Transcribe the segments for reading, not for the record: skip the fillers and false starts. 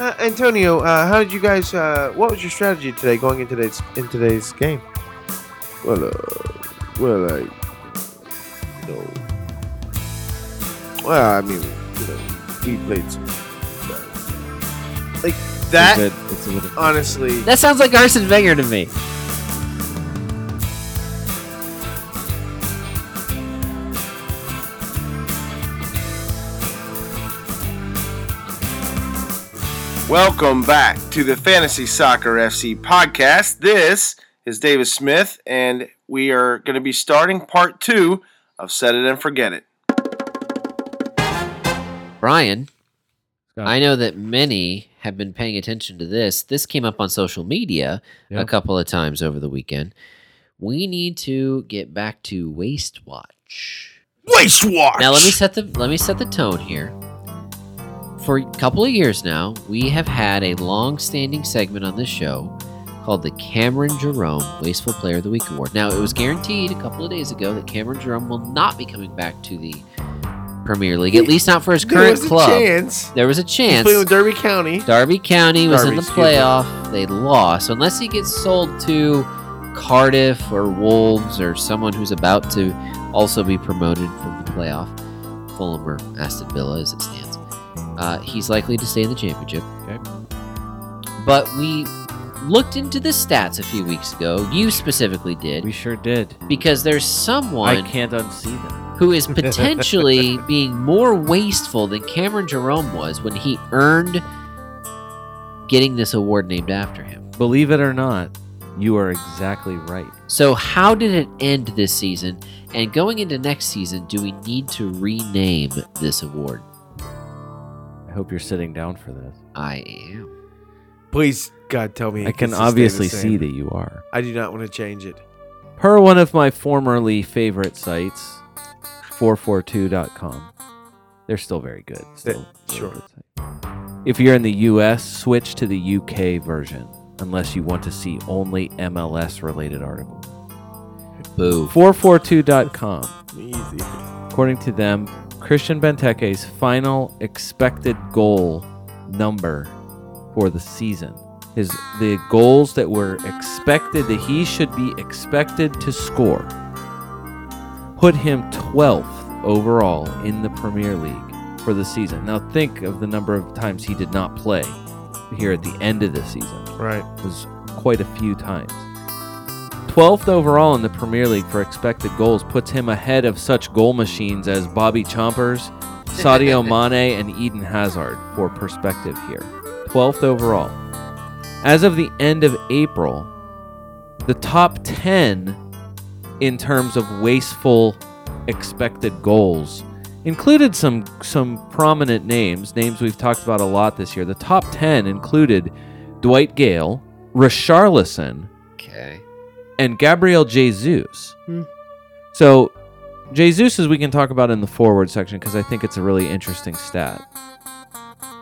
Antonio, how did you guys? What was your strategy today going into today's game? He played some like that. It's a bit honestly, that sounds like Arsene Wenger to me. Welcome back to the Fantasy Soccer FC Podcast. This is David Smith, and we are going to be starting part 2 of Set It and Forget It. Brian, I know that many have been paying attention to this. This came up on social media a couple of times over the weekend. We need to get back to Waste Watch. Waste Watch! Now, let me set the tone here. For a couple of years now, we have had a long-standing segment on this show called the Cameron Jerome Wasteful Player of the Week Award. Now, it was guaranteed a couple of days ago that Cameron Jerome will not be coming back to the Premier League, at least not for his current club. There was a chance. Playing with Derby County. Derby County was in the playoff. They lost. So unless he gets sold to Cardiff or Wolves or someone who's about to also be promoted from the playoff, Fulham or Aston Villa as it stands, he's likely to stay in the championship. Okay. But we looked into the stats a few weeks ago. You specifically did. We sure did. Because there's someone I can't unsee them who is potentially being more wasteful than Cameron Jerome was when he earned getting this award named after him. Believe it or not, you are exactly right. So how did it end this season? And going into next season, do we need to rename this award? I hope you're sitting down for this. I am. Please, God, tell me. I can obviously see that you are. I do not want to change it. Per one of my formerly favorite sites, 442.com, they're still very good. Sure. If you're in the U.S., switch to the U.K. version, unless you want to see only MLS-related articles. Boo. 442.com. Easy. According to them, Christian Benteke's final expected goal number for the season, the goals that were expected that he should be expected to score, put him 12th overall in the Premier League for the season. Now think of the number of times he did not play here at the end of the season. Right. It was quite a few times. 12th overall in the Premier League for expected goals puts him ahead of such goal machines as Bobby Chompers, Sadio Mane, and Eden Hazard for perspective here. 12th overall. As of the end of April, the top 10 in terms of wasteful expected goals included some prominent names we've talked about a lot this year. The top 10 included Dwight Gale, Richarlison, and Gabriel Jesus. So Jesus, as we can talk about in the forward section, because I think it's a really interesting stat.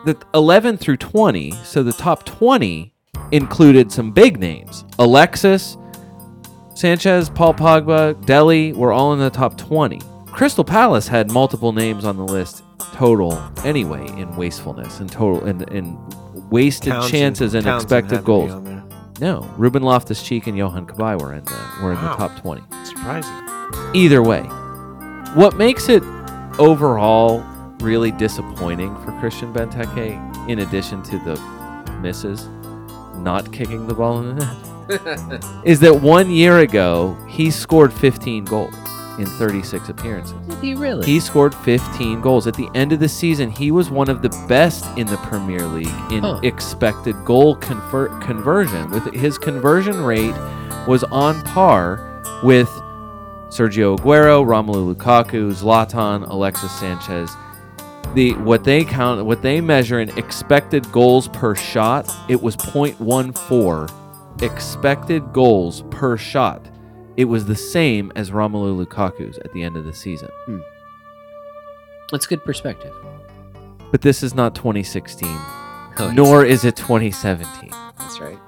The 11 through 20, so the top 20 included some big names. Alexis, Sanchez, Paul Pogba, Dele were all in the top 20. Crystal Palace had multiple names on the list total anyway in wastefulness and total in wasted chances and expected goals. No, Ruben Loftus-Cheek and Yohan Cabaye were in the top 20. Surprising. Either way, what makes it overall really disappointing for Christian Benteke, in addition to the misses, not kicking the ball in the net, is that 1 year ago he scored 15 goals in 36 appearances. Did he really? He scored 15 goals. At the end of the season, he was one of the best in the Premier League in expected goal conversion. With his conversion rate was on par with Sergio Aguero, Romelu Lukaku, Zlatan, Alexis Sanchez. What they measure in expected goals per shot, it was 0.14 expected goals per shot. It was the same as Romelu Lukaku's at the end of the season. That's good perspective. But this is not 2016, nor is it 2017. That's right.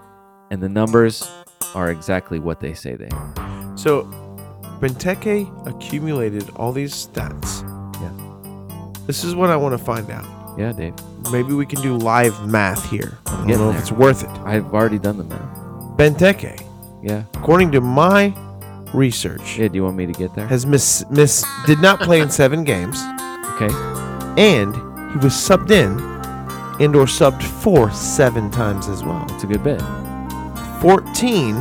And the numbers are exactly what they say they are. So Benteke accumulated all these stats. Yeah. This is what I want to find out. Yeah, Dave. Maybe we can do live math here. I don't know if it's worth it. I've already done the math. Benteke. Yeah. According to my research. Yeah, do you want me to get there? Has did not play in 7 games. Okay. And he was subbed in and or subbed for 7 times as well. That's a good bit. 14.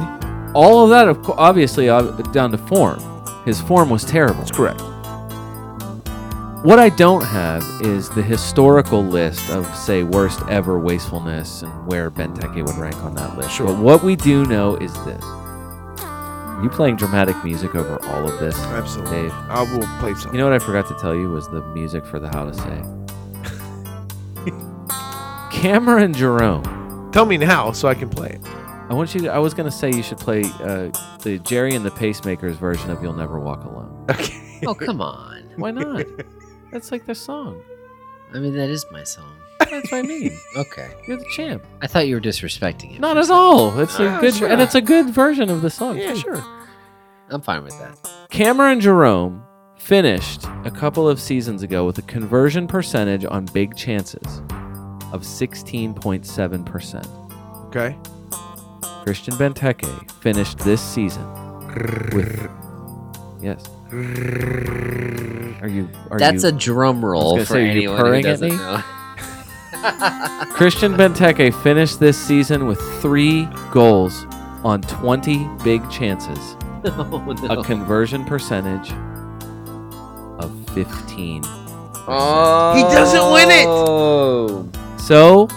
All of that, obviously, down to form. His form was terrible. That's correct. What I don't have is the historical list of, say, worst ever wastefulness and where Benteke would rank on that list. Sure. But what we do know is this. You playing dramatic music over all of this? Absolutely. Dave? I will play some. You know what I forgot to tell you was the music for the How to Say. Cameron Jerome. Tell me now so I can play it. I was going to say you should play the Jerry and the Pacemakers version of You'll Never Walk Alone. Okay. Oh, come on. Why not? That's like their song. I mean, that is my song. That's what I mean. Okay. You're the champ. I thought you were disrespecting it. Not at all. It's a good, and it's a good version of the song. Yeah, sure. I'm fine with that. Cameron Jerome finished a couple of seasons ago with a conversion percentage on big chances of 16.7%. Okay. Christian Benteke finished this season with... Yes. That's a drum roll for anyone who doesn't know. Christian Benteke finished this season with 3 goals on 20 big chances. Oh, no. A conversion percentage of 15%. Oh. He doesn't win it. So,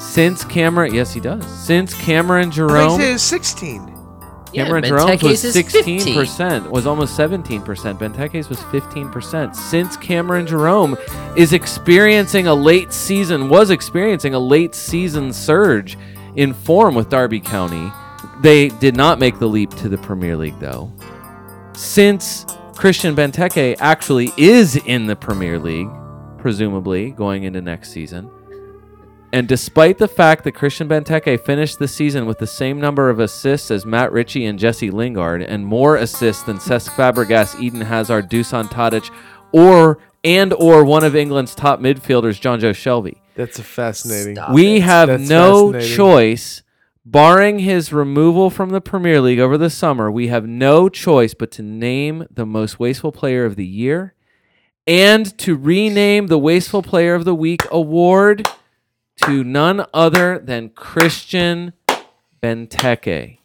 since Cameron, yes, he does. Since Cameron Jerome, is 16. Cameron Jerome's was 16%, was almost 17%. Benteke's was 15%. Since Cameron Jerome is experiencing a late season surge in form with Derby County. They did not make the leap to the Premier League, though. Since Christian Benteke actually is in the Premier League, presumably going into next season, and despite the fact that Christian Benteke finished the season with the same number of assists as Matt Ritchie and Jesse Lingard, and more assists than Cesc Fabregas, Eden Hazard, Dusan Tadic, or one of England's top midfielders, John Joe Shelby. That's fascinating. That's no choice, barring his removal from the Premier League over the summer, we have no choice but to name the most wasteful player of the year and to rename the Wasteful Player of the Week award to none other than Christian Benteke.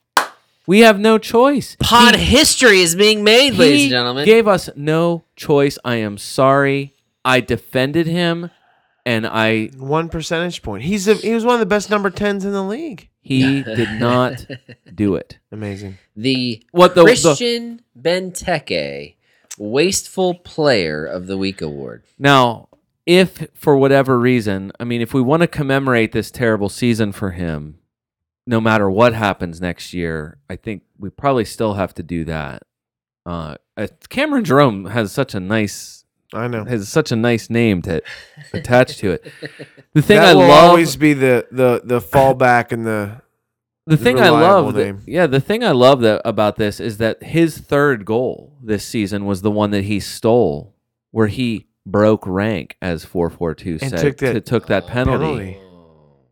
We have no choice. Pod history is being made, ladies and gentlemen. He gave us no choice. I am sorry. I defended him, and I... 1 percentage point. He was one of the best number 10s in the league. He did not do it. Amazing. The Christian Benteke Wasteful Player of the Week award. Now... If, for whatever reason, if we want to commemorate this terrible season for him, no matter what happens next year, I think we probably still have to do that. Cameron Jerome has such a nice name to attach to it. The thing that I love will always be the fallback and the thing I love. The thing I love about this is that his 3rd goal this season was the one that he stole, where he broke rank, as 442 said, and took that penalty.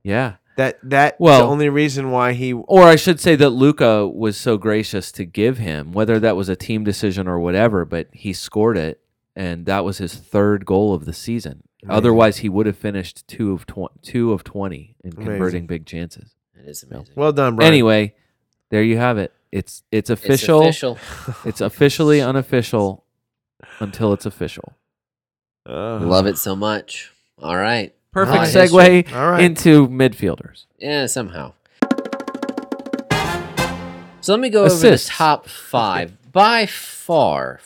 Yeah, the only reason why he, or I should say that Luka was so gracious to give him, whether that was a team decision or whatever, but he scored it, and that was his 3rd goal of the season. Amazing. Otherwise, he would have finished 2 of 20 in converting big chances. It is amazing. Well done, Brian. Anyway, there you have it. It's official. It's official. It's officially unofficial until it's official. Love it so much. All right. Perfect segue into midfielders. Yeah, somehow. So let me go over the top 5. By far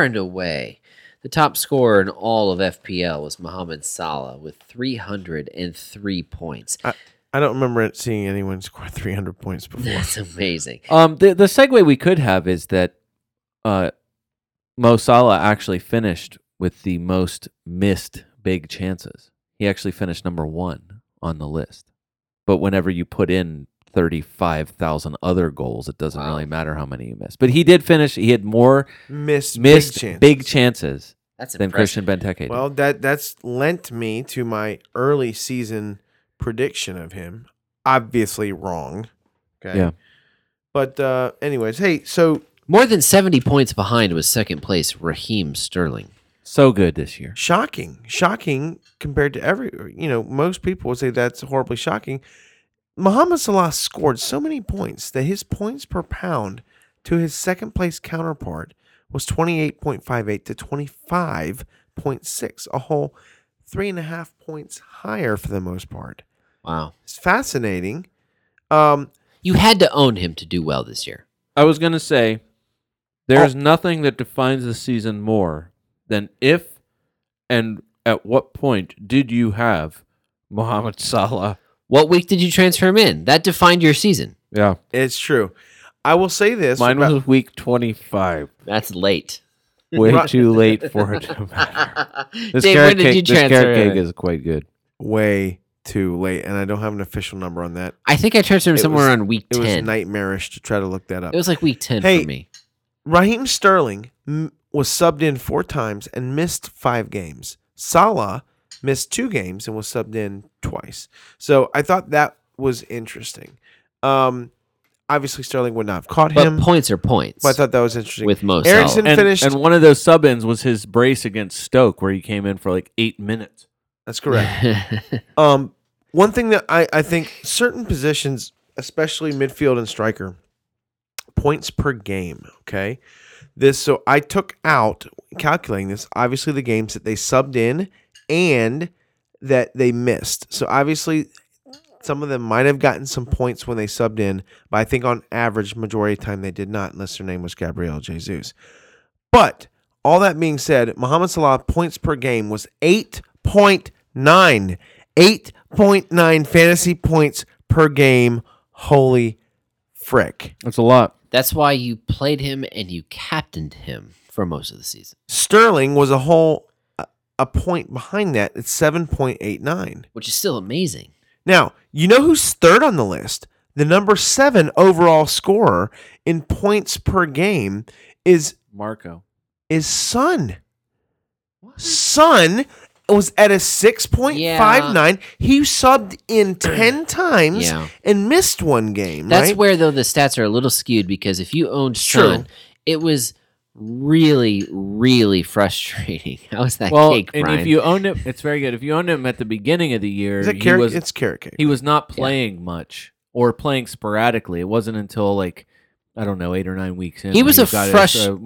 and away, the top scorer in all of FPL was Mohamed Salah with 303 points. I don't remember seeing anyone score 300 points before. That's amazing. The segue we could have is that Mo Salah actually finished with the most missed big chances. He actually finished number 1 on the list. But whenever you put in 35,000 other goals, it doesn't really matter how many you miss. But he did finish. He had more missed big chances That's impressive. Than Christian Benteke. Well, that's lent me to my early season prediction of him. Obviously wrong. Okay. Yeah. But anyways, hey, so more than 70 points behind was second place Raheem Sterling. So good this year. Shocking compared to most people would say that's horribly shocking. Mohamed Salah scored so many points that his points per pound to his second place counterpart was 28.58 to 25.6, a whole 3.5 points higher for the most part. Wow. It's fascinating. You had to own him to do well this year. I was going to say, there's nothing that defines the season more than if and at what point did you have Mohamed Salah. What week did you transfer him in? That defined your season. Yeah. It's true. I will say this. Mine was week 25. That's late. Way too late for it to matter. Dave, when did you transfer him? This carrot cake is quite good. Way too late, and I don't have an official number on that. I think I transferred him somewhere around week 10. It was nightmarish to try to look that up. It was like week 10 for me. Raheem Sterling was subbed in 4 times and missed 5 games. Salah missed 2 games and was subbed in twice. So I thought that was interesting. Obviously, Sterling would not have caught him. But points are points. But I thought that was interesting. With most Erikson finished. And one of those sub-ins was his brace against Stoke, where he came in for like 8 minutes. That's correct. One thing that I think certain positions, especially midfield and striker, points per game, okay? So I took out, calculating this, obviously the games that they subbed in and that they missed. So obviously some of them might have gotten some points when they subbed in, but I think on average, majority of the time they did not, unless their name was Gabriel Jesus. But all that being said, Mohamed Salah points per game was 8.9 fantasy points per game. Holy frick. That's a lot. That's why you played him and you captained him for most of the season. Sterling was a point behind that. It's 7.89. Which is still amazing. Now, you know who's third on the list? The number 7 overall scorer in points per game is Marco. Is Sun. What? Sun was at a 6.59. Yeah. He subbed in 10 times and missed 1 game. That's right? Where, though, the stats are a little skewed, because if you owned Sun, it was really, really frustrating. How was that cake, Brian? And if you owned him, it's very good. If you owned him at the beginning of the year, it's carrot cake. He was not playing much or playing sporadically. It wasn't until 8 or 9 weeks in. He was consistently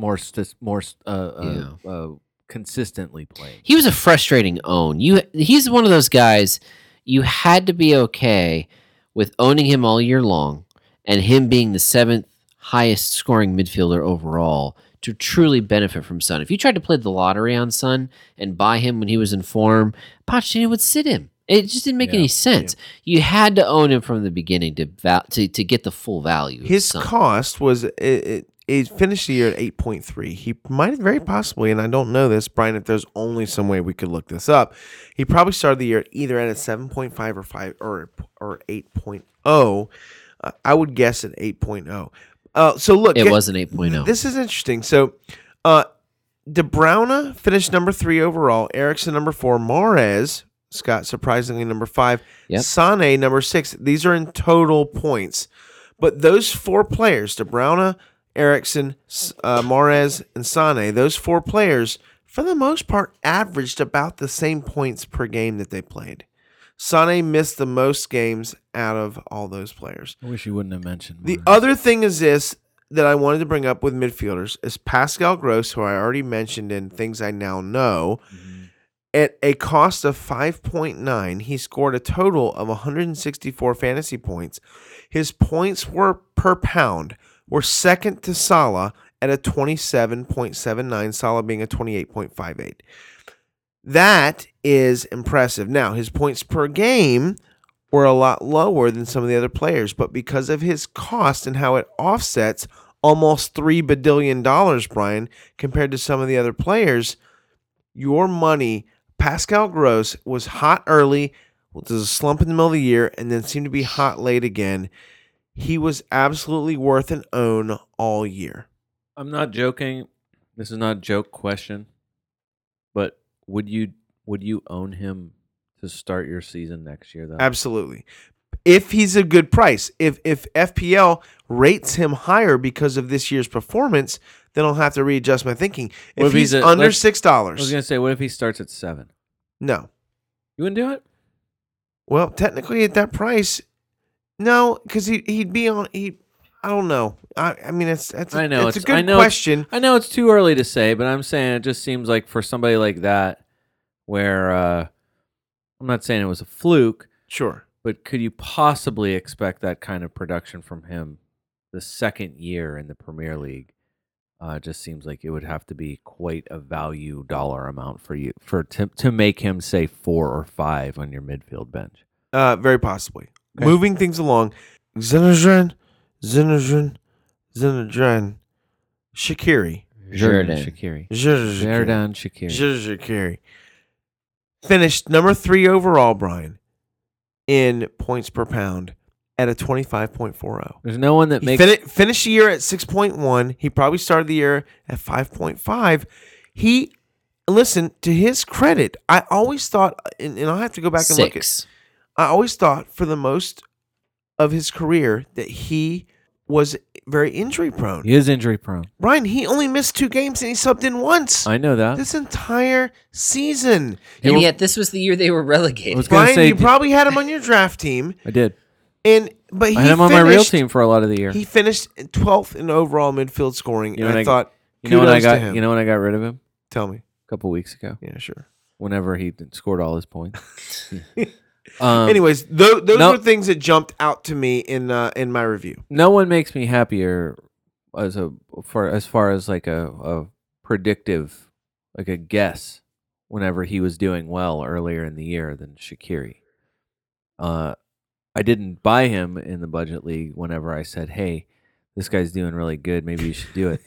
playing. He was a frustrating own. He's one of those guys you had to be okay with owning him all year long, and him being the 7th highest scoring midfielder overall to truly benefit from Son. If you tried to play the lottery on Son and buy him when he was in form, Pochettino would sit him. It just didn't make any sense. Yeah. You had to own him from the beginning to get the full value. His cost was He finished the year at 8.3. He might have very possibly, and I don't know this, Brian, if there's only some way we could look this up, he probably started the year either at a 7.5 or 5 or 8.0. I would guess at 8.0. So look. It was an 8.0. This is interesting. So De Bruyne finished number 3 overall. Erikson number 4. Marez, Scott, surprisingly, number 5. Yep. Sane, number 6. These are in total points. But those 4 players, De Bruyne, Erikson, Marez, and Sane, those 4 players, for the most part, averaged about the same points per game that they played. Sane missed the most games out of all those players. I wish you wouldn't have mentioned Marez. The other thing is this that I wanted to bring up with midfielders is Pascal Gross, who I already mentioned in Things I Now Know. Mm-hmm. At a cost of 5.9, he scored a total of 164 fantasy points. His points were per pound. Were second to Salah at a 27.79, Salah being a 28.58. That is impressive. Now, his points per game were a lot lower than some of the other players, but because of his cost and how it offsets almost $3 billion, Brian, compared to some of the other players, your money, Pascal Gross, was hot early, there's a slump in the middle of the year, and then seemed to be hot late again. He was absolutely worth an own all year. I'm not joking. This is not a joke question. Would you own him to start your season next year, though? Absolutely. If he's a good price, if FPL rates him higher because of this year's performance, then I'll have to readjust my thinking. If he's under $6. I was going to say, what if he starts at $7? No. You wouldn't do it? Well, technically at that price, no, because he'd be on... I don't know. I mean, it's a good question. I know it's too early to say, but I'm saying it just seems like for somebody like that where I'm not saying it was a fluke. Sure. But could you possibly expect that kind of production from him the second year in the Premier League? It just seems like it would have to be quite a value dollar amount for you to make him, say, 4 or 5 on your midfield bench. Very possibly. Okay. Moving things along, Xherdan Shaqiri. Xherdan Shaqiri. Finished number 3 overall, Brian, in points per pound at a 25.40. There's no one that makes... Finished the year at 6.1. He probably started the year at 5.5. He, listen, to his credit, I always thought, and I'll have to go back and look at... I always thought for the most... of his career that he was very injury prone. He is injury prone. Brian, he only missed 2 games and he subbed in once. I know that. This entire season. And yet this was the year they were relegated. Brian, you probably had him on your draft team. I did. But I had him on my real team for a lot of the year. He finished 12th in overall midfield scoring. And I thought, you know when I got rid of him? Tell me. A couple weeks ago. Yeah, sure. Whenever he scored all his points. Anyways, those were things that jumped out to me in my review. No one makes me happier as far as like a predictive, like a guess whenever he was doing well earlier in the year than Shaqiri. I didn't buy him in the budget league whenever I said, hey, this guy's doing really good. Maybe you should do it.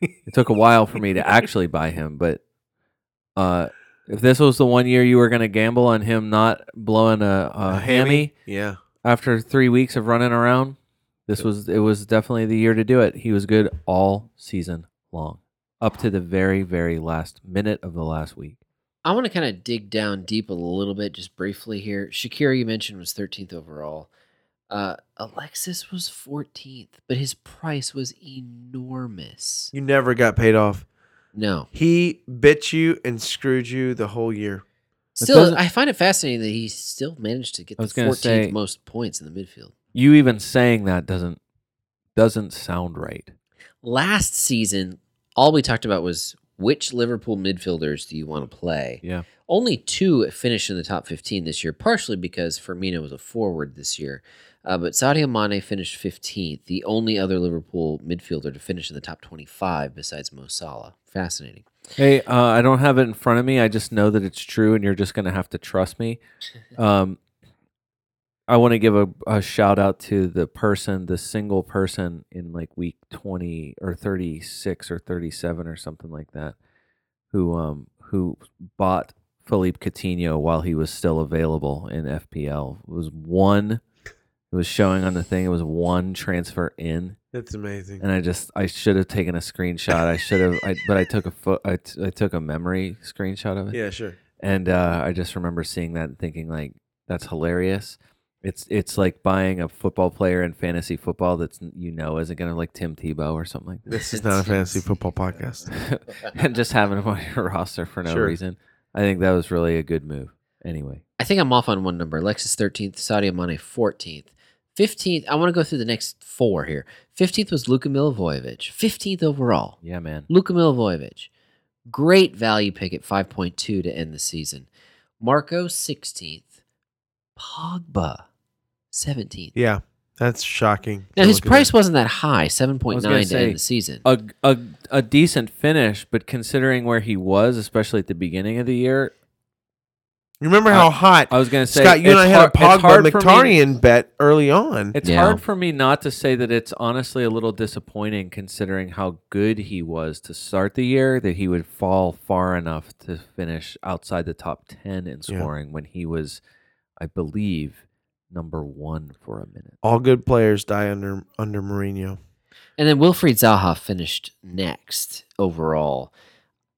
It took a while for me to actually buy him, but... if this was the one year you were going to gamble on him not blowing a hammy yeah. after 3 weeks of running around, it was definitely the year to do it. He was good all season long, up to the very, very last minute of the last week. I want to kind of dig down deep a little bit just briefly here. Shaqiri, you mentioned, was 13th overall. Alexis was 14th, but his price was enormous. You never got paid off. No. He bit you and screwed you the whole year. Still, I find it fascinating that he still managed to get the 14th most points in the midfield. You even saying that doesn't sound right. Last season, all we talked about was which Liverpool midfielders do you want to play? Yeah. Only 2 finished in the top 15 this year, partially because Firmino was a forward this year. But Sadio Mane finished 15th, the only other Liverpool midfielder to finish in the top 25 besides Mo Salah. Fascinating. Hey, I don't have it in front of me. I just know that it's true, and you're just going to have to trust me. I want to give a shout-out to the single person in like week 20 or 36 or 37 or something like that who bought Philippe Coutinho while he was still available in FPL. It was showing on the thing. It was one transfer in. That's amazing. And I should have taken a screenshot. But I took a memory screenshot of it. Yeah, sure. And I just remember seeing that and thinking like, that's hilarious. It's like buying a football player in fantasy football that's isn't gonna like Tim Tebow or something like that. This is not a fantasy football podcast. And just having him on your roster for no reason. I think that was really a good move. Anyway, I think I'm off on one number. Alexis 13th, Sadio Mane 14th. 15th, I want to go through the next 4 here. 15th was Luka Milivojevic. 15th overall. Yeah, man. Luka Milivojevic. Great value pick at 5.2 to end the season. Marco, 16th. Pogba, 17th. Yeah, that's shocking. Now, his price wasn't that high, 7.9 to end the season. A decent finish, but considering where he was, especially at the beginning of the year... You remember how hot I was going to say, Scott, you and I had a Pogba Mkhitaryan bet early on. It's hard for me not to say that it's honestly a little disappointing considering how good he was to start the year, that he would fall far enough to finish outside the top 10 in scoring when he was, I believe, number 1 for a minute. All good players die under Mourinho. And then Wilfried Zaha finished next overall.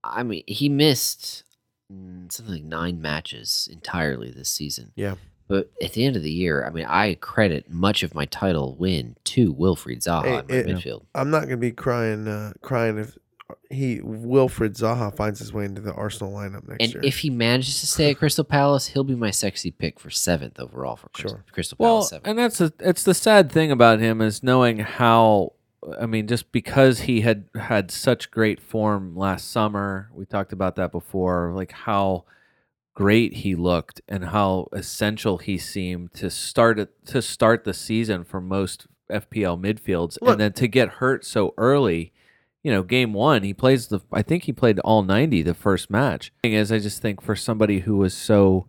I mean, he missed... something like 9 matches entirely this season. Yeah. But at the end of the year, I mean, I credit much of my title win to Wilfried Zaha in midfield. I'm not going to be crying if Wilfried Zaha finds his way into the Arsenal lineup next year. And if he manages to stay at Crystal Palace, he'll be my sexy pick for 7th overall for Crystal Palace. Well, and it's the sad thing about him is knowing how. I mean, just because he had such great form last summer, we talked about that before, like how great he looked and how essential he seemed to start the season for most FPL midfields. Look, and then to get hurt so early, you know, game one, I think he played all 90 the first match. The thing is, I just think for somebody who was he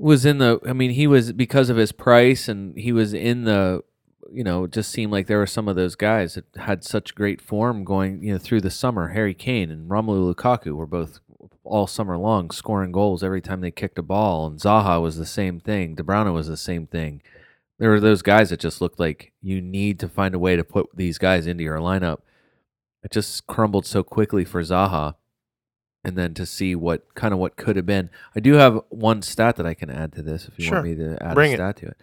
was, because of his price and he was in the, you know, it just seemed like there were some of those guys that had such great form going, you know, through the summer. Harry Kane and Romelu Lukaku were both all summer long scoring goals every time they kicked a ball. And Zaha was the same thing. De Bruyne was the same thing. There were those guys that just looked like you need to find a way to put these guys into your lineup. It just crumbled so quickly for Zaha. And then to see what could have been. I do have one stat that I can add to this if you want me to add a stat to it.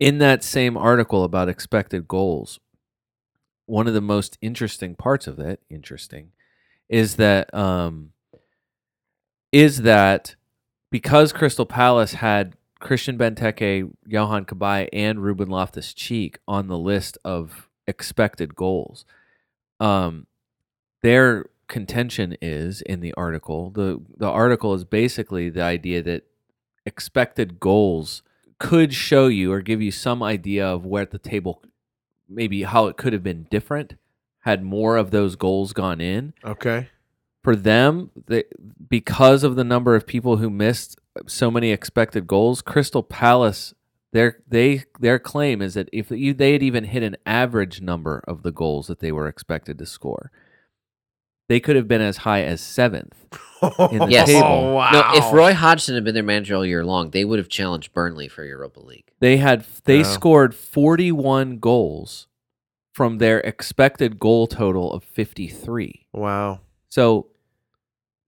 In that same article about expected goals, one of the most interesting parts of it, is that because Crystal Palace had Christian Benteke, Yohan Cabaye, and Ruben Loftus-Cheek on the list of expected goals, their contention is in the article. The article is basically the idea that expected goals could show you or give you some idea of where the table, maybe how it could have been different had more of those goals gone in. Okay. For them, because of the number of people who missed so many expected goals, Crystal Palace, their claim is that if they had even hit an average number of the goals that they were expected to score, they could have been as high as 7th in the table. Oh, wow. No, if Roy Hodgson had been their manager all year long, they would have challenged Burnley for Europa League. They scored 41 goals from their expected goal total of 53. Wow. So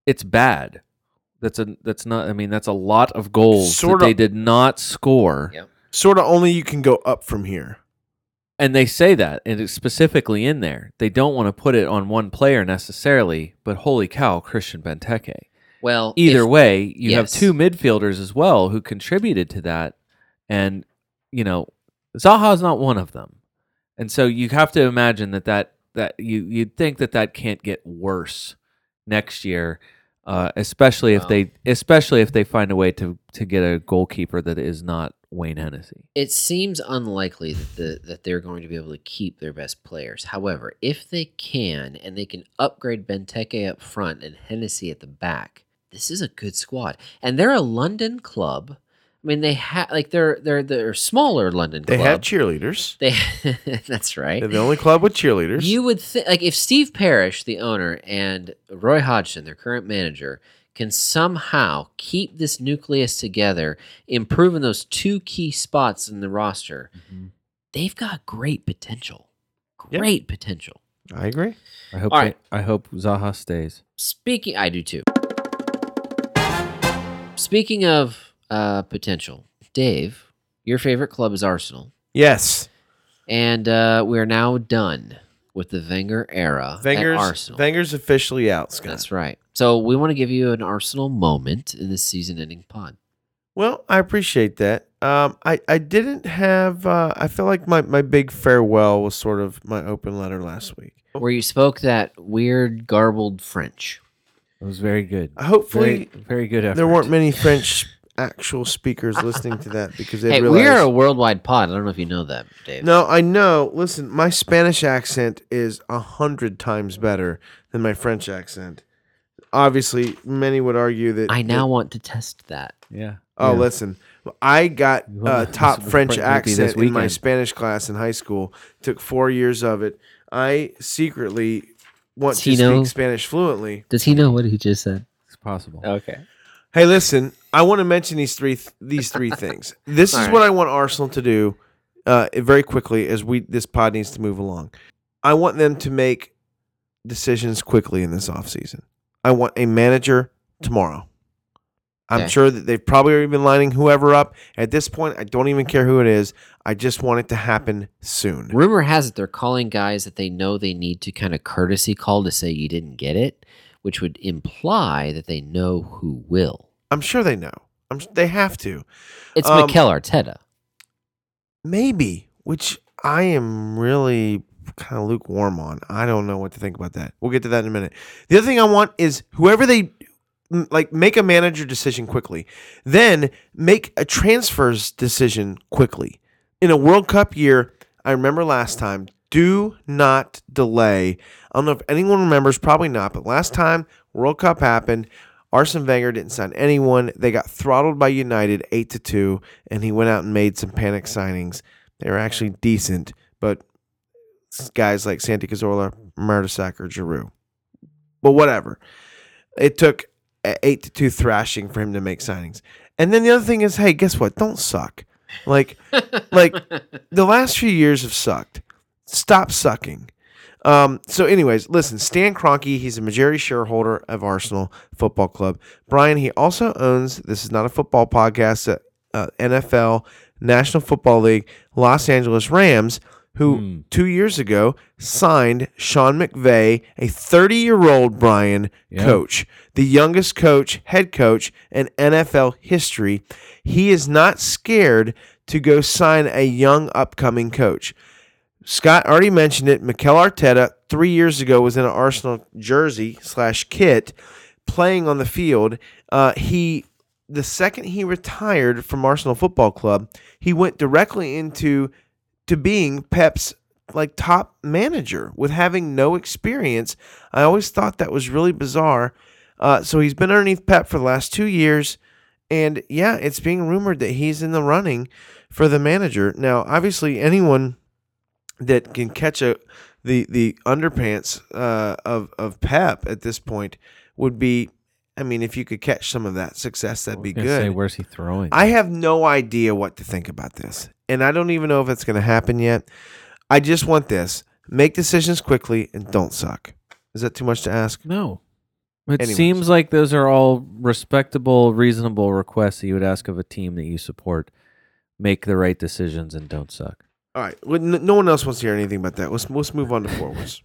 it's bad. That's a lot of goals that they did not score. Yep. Sort of only you can go up from here. And they say that, and it's specifically in there. They don't want to put it on one player necessarily, but holy cow, Christian Benteke. Well, Either way, you have two midfielders as well who contributed to that, and, you know, Zaha's not one of them. And so you have to imagine that you'd think that can't get worse next year, especially if they find a way to get a goalkeeper that is not Wayne Hennessy. It seems unlikely that they're going to be able to keep their best players. However, if they can, and they can upgrade Benteke up front and Hennessy at the back, this is a good squad. And they're a London club. I mean, they have they're smaller London club. They have cheerleaders. That's right. They're the only club with cheerleaders. You would think, like, if Steve Parish, the owner, and Roy Hodgson, their current manager, can somehow keep this nucleus together, improving those two key spots in the roster, mm-hmm. They've got great potential. Great potential. I agree. I hope Zaha stays. I do too. Speaking of potential, Dave, your favorite club is Arsenal. Yes. And we're now done with the Wenger era at Arsenal. Wenger's officially out, Scott. That's right. So we want to give you an Arsenal moment in this season-ending pod. Well, I appreciate that. I didn't have... I feel like my big farewell was sort of my open letter last week. Where you spoke that weird, garbled French. It was very good. Hopefully, very, very good effort. There weren't many French actual speakers listening to that because they realized... Hey, we are a worldwide pod. I don't know if you know that, Dave. No, I know. Listen, my Spanish accent is 100 times better than my French accent. Obviously, many would argue that... I want to test that. Yeah. Oh, yeah. Listen. I got top French accent in my Spanish class in high school. Took 4 years of it. I secretly want to speak Spanish fluently. Does he know what he just said? It's possible. Okay. Hey, listen. I want to mention these three things. This is what I want Arsenal to do very quickly as this pod needs to move along. I want them to make decisions quickly in this offseason. I want a manager tomorrow. I'm sure that they've probably already been lining whoever up. At this point, I don't even care who it is. I just want it to happen soon. Rumor has it they're calling guys that they know they need to kind of courtesy call to say you didn't get it, which would imply that they know who will. I'm sure they know. They have to. It's Mikel Arteta. Maybe, which I am really kind of lukewarm on. I don't know what to think about that. We'll get to that in a minute. The other thing I want is whoever they... like make a manager decision quickly, then make a transfers decision quickly. In a World Cup year, I remember last time, do not delay. I don't know if anyone remembers, probably not, but last time World Cup happened, Arsene Wenger didn't sign anyone. They got throttled by United 8-2, and he went out and made some panic signings. They were actually decent, but guys like Santi Cazorla, Mertesacker, Giroud. But whatever. It took 8-2 thrashing for him to make signings. And then the other thing is, hey, guess what? Don't suck. Like the last few years have sucked. Stop sucking. So anyways, listen, Stan Kroenke, he's a majority shareholder of Arsenal Football Club. Brian, he also owns, this is not a football podcast, NFL, National Football League, Los Angeles Rams, who 2 years ago signed Sean McVay, a 30-year-old Brian coach, the youngest head coach in NFL history. He is not scared to go sign a young upcoming coach. Scott already mentioned it. Mikel Arteta 3 years ago was in an Arsenal jersey / kit playing on the field. The second he retired from Arsenal Football Club, he went directly into being Pep's top manager with having no experience. I always thought that was really bizarre. So he's been underneath Pep for the last 2 years. And yeah, it's being rumored that he's in the running for the manager. Now, obviously anyone that can catch the underpants of Pep at this point would be, I mean, if you could catch some of that success, that'd be good. Say, where's he throwing? I have no idea what to think about this. And I don't even know if it's going to happen yet. I just want this. Make decisions quickly and don't suck. Is that too much to ask? No. Anyways. Seems like those are all respectable, reasonable requests that you would ask of a team that you support. Make the right decisions and don't suck. All right. Well, no one else wants to hear anything about that. Let's move on to forwards.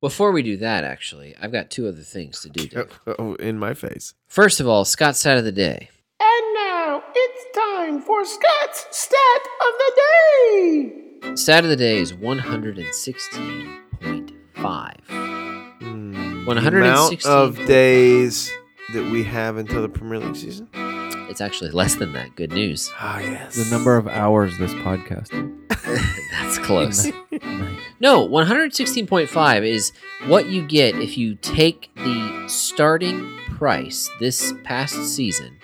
Before we do that, actually, I've got two other things to do, Dave. Oh, in my face. First of all, Scott's Stat of the Day. And now it's time for Scott's Stat of the Day. Stat of the Day is 116.5. 116 of days that we have until the Premier League season. It's actually less than that. Good news. Ah, yes. The number of hours this podcast. That's close. No, 116.5 is what you get if you take the starting price this past season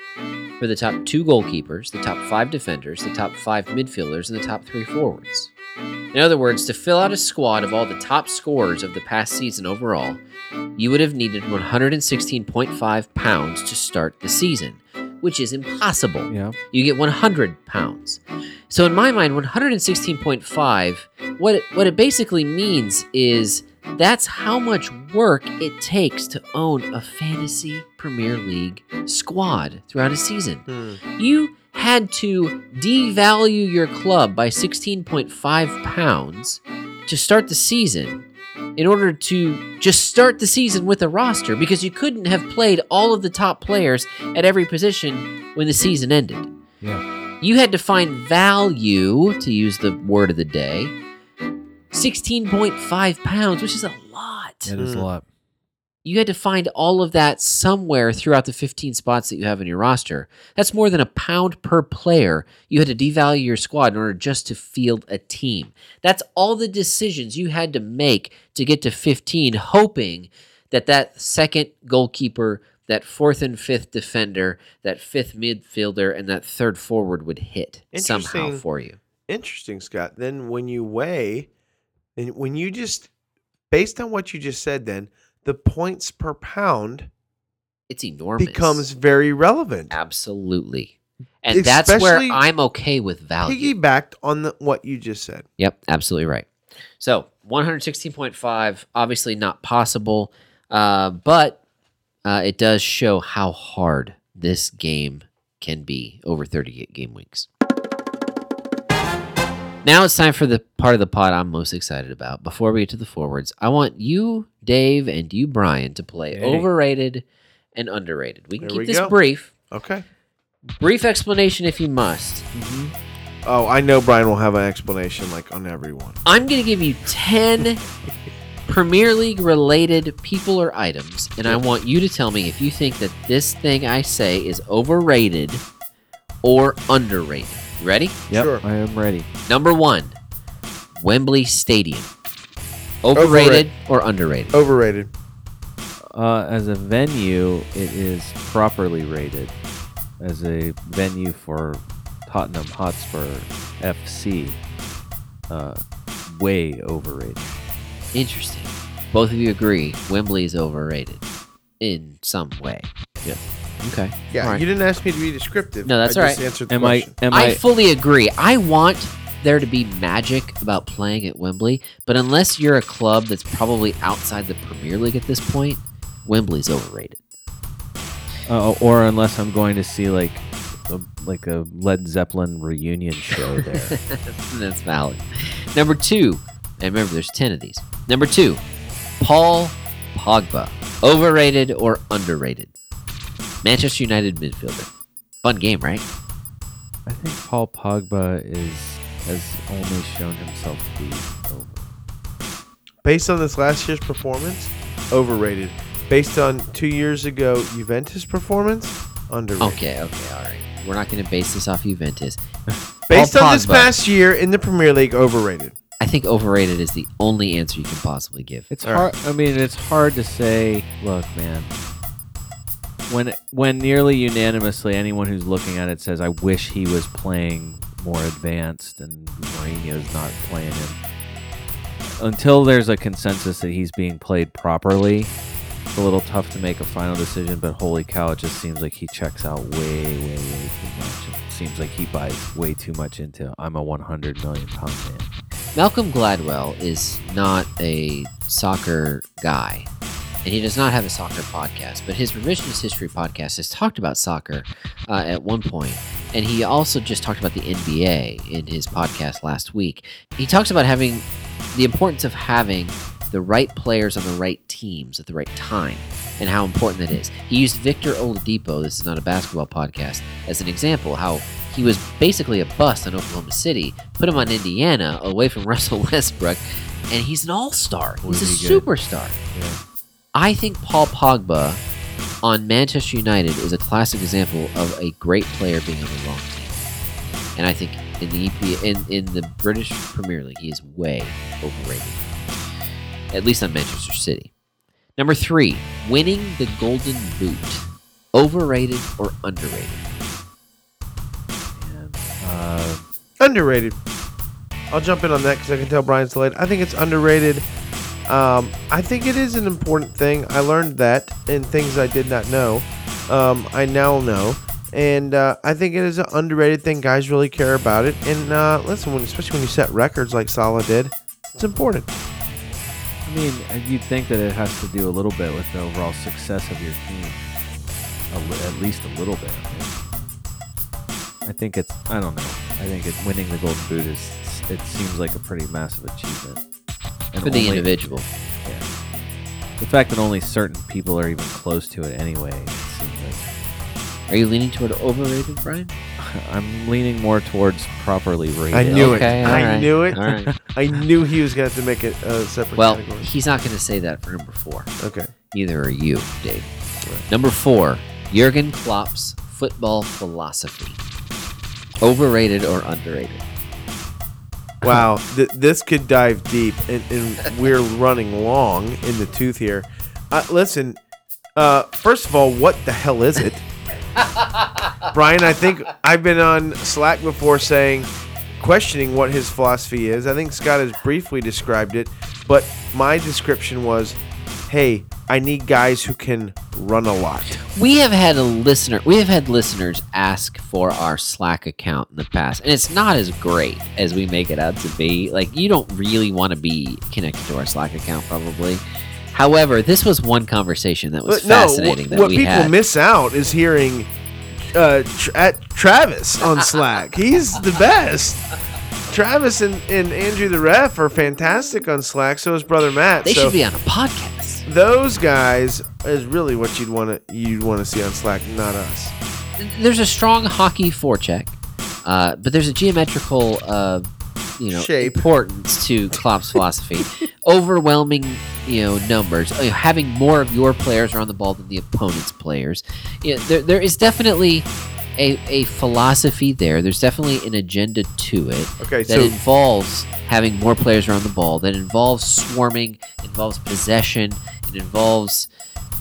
for the top two goalkeepers, the top five defenders, the top five midfielders, and the top three forwards. In other words, to fill out a squad of all the top scorers of the past season overall, you would have needed 116.5 pounds to start the season, which is impossible. Yeah. You get 100 pounds. So in my mind, 116.5, what it basically means is that's how much work it takes to own a fantasy Premier League squad throughout a season. You had to devalue your club by 16.5 pounds to start the season in order to just start the season with a roster, because you couldn't have played all of the top players at every position when the season ended. Yeah. You had to find value, to use the word of the day, 16.5 pounds, which is a lot. That is a lot. You had to find all of that somewhere throughout the 15 spots that you have in your roster. That's more than a pound per player. You had to devalue your squad in order just to field a team. That's all the decisions you had to make to get to 15, hoping that that second goalkeeper, that fourth and fifth defender, that fifth midfielder, and that third forward would hit somehow for you. Interesting, Scott. Then when you weigh, and when you just, based on what you just said then, the points per pound, it's enormous, becomes very relevant. Absolutely. And especially that's where I'm okay with value. Piggybacked on what you just said. Yep, absolutely right. So 116.5, obviously not possible, but it does show how hard this game can be over 38 game weeks. Now it's time for the part of the pod I'm most excited about. Before we get to the forwards, I want you, Dave, and you, Brian, to play overrated and underrated. We can keep this brief. Okay. Brief explanation if you must. Mm-hmm. Oh, I know Brian will have an explanation like on everyone. I'm going to give you 10 Premier League-related people or items, and I want you to tell me if you think that this thing I say is overrated or underrated. You ready? Yep, sure. I am ready. Number one, Wembley Stadium. Overrated or underrated? Overrated. As a venue, it is properly rated as a venue for Tottenham Hotspur FC. Way overrated. Interesting. Both of you agree Wembley is overrated in some way. Yeah. Okay. Yeah, right. You didn't ask me to be descriptive. No, that's all right. I just answered the question. I fully agree. I want there to be magic about playing at Wembley, but unless you're a club that's probably outside the Premier League at this point, Wembley's overrated. Or unless I'm going to see like a Led Zeppelin reunion show there. That's valid. Number two, and remember there's 10 of these. Number two, Paul Pogba. Overrated or underrated? Manchester United midfielder. Fun game, right? I think Paul Pogba has only shown himself to be over. Based on this last year's performance, overrated. Based on 2 years ago Juventus' performance, underrated. Okay, all right. We're not going to base this off Juventus. Based on this past year in the Premier League, overrated. I think overrated is the only answer you can possibly give. It's hard. Right. I mean, it's hard to say. Look, man. When nearly unanimously anyone who's looking at it says, I wish he was playing more advanced and Mourinho's not playing him. Until there's a consensus that he's being played properly, it's a little tough to make a final decision, but holy cow, it just seems like he checks out way, way, way too much. It seems like he buys way too much into, I'm a £100 million man. Malcolm Gladwell is not a soccer guy. And he does not have a soccer podcast, but his Revisionist History podcast has talked about soccer at one point, and he also just talked about the NBA in his podcast last week. He talks about having the importance of having the right players on the right teams at the right time and how important that is. He used Victor Oladipo, this is not a basketball podcast, as an example, how he was basically a bust on Oklahoma City, put him on Indiana away from Russell Westbrook, and he's an all-star. He's a superstar. Yeah. I think Paul Pogba on Manchester United is a classic example of a great player being on the wrong team. And I think in the in the British Premier League, he is way overrated. At least on Manchester City. Number three, winning the Golden Boot. Overrated or underrated? Underrated. I'll jump in on that because I can tell Brian's delayed. I think it's underrated. I think it is an important thing. I learned that in things I did not know. I now know. And I think it is an underrated thing. Guys really care about it. And listen, especially when you set records like Salah did, it's important. I mean, you'd think that it has to do a little bit with the overall success of your team. At least a little bit. I think it's, I don't know. I think it's winning the Golden Boot is, it seems like a pretty massive achievement. For the individual. Yeah. The fact that only certain people are even close to it anyway. It seems like. Are you leaning toward overrated, Brian? I'm leaning more towards properly rated. I knew it. All right. I knew he was going to have to make it a separate category. Well, he's not going to say that for number four. Okay. Neither are you, Dave. Right. Number four, Jurgen Klopp's football philosophy. Overrated or underrated? Wow, this could dive deep, and we're running long in the tooth here. Listen, first of all, what the hell is it? Brian, I think I've been on Slack before questioning what his philosophy is. I think Scott has briefly described it, but my description was, hey, I need guys who can run a lot. We have had listeners ask for our Slack account in the past, and it's not as great as we make it out to be. Like, you don't really want to be connected to our Slack account, probably. However, this was one conversation that was fascinating that we had. What people miss out is hearing at Travis on Slack. He's the best. Travis and Andrew the Ref are fantastic on Slack. So is brother Matt. They should be on a podcast. Those guys is really what you'd want to see on Slack, not us. There's a strong hockey forecheck, but there's a geometrical, shape. Importance to Klopp's philosophy. Overwhelming, numbers. Having more of your players are on the ball than the opponent's players. There is definitely a philosophy there. There's definitely an agenda to it that involves having more players around the ball, that involves swarming, involves possession, it involves,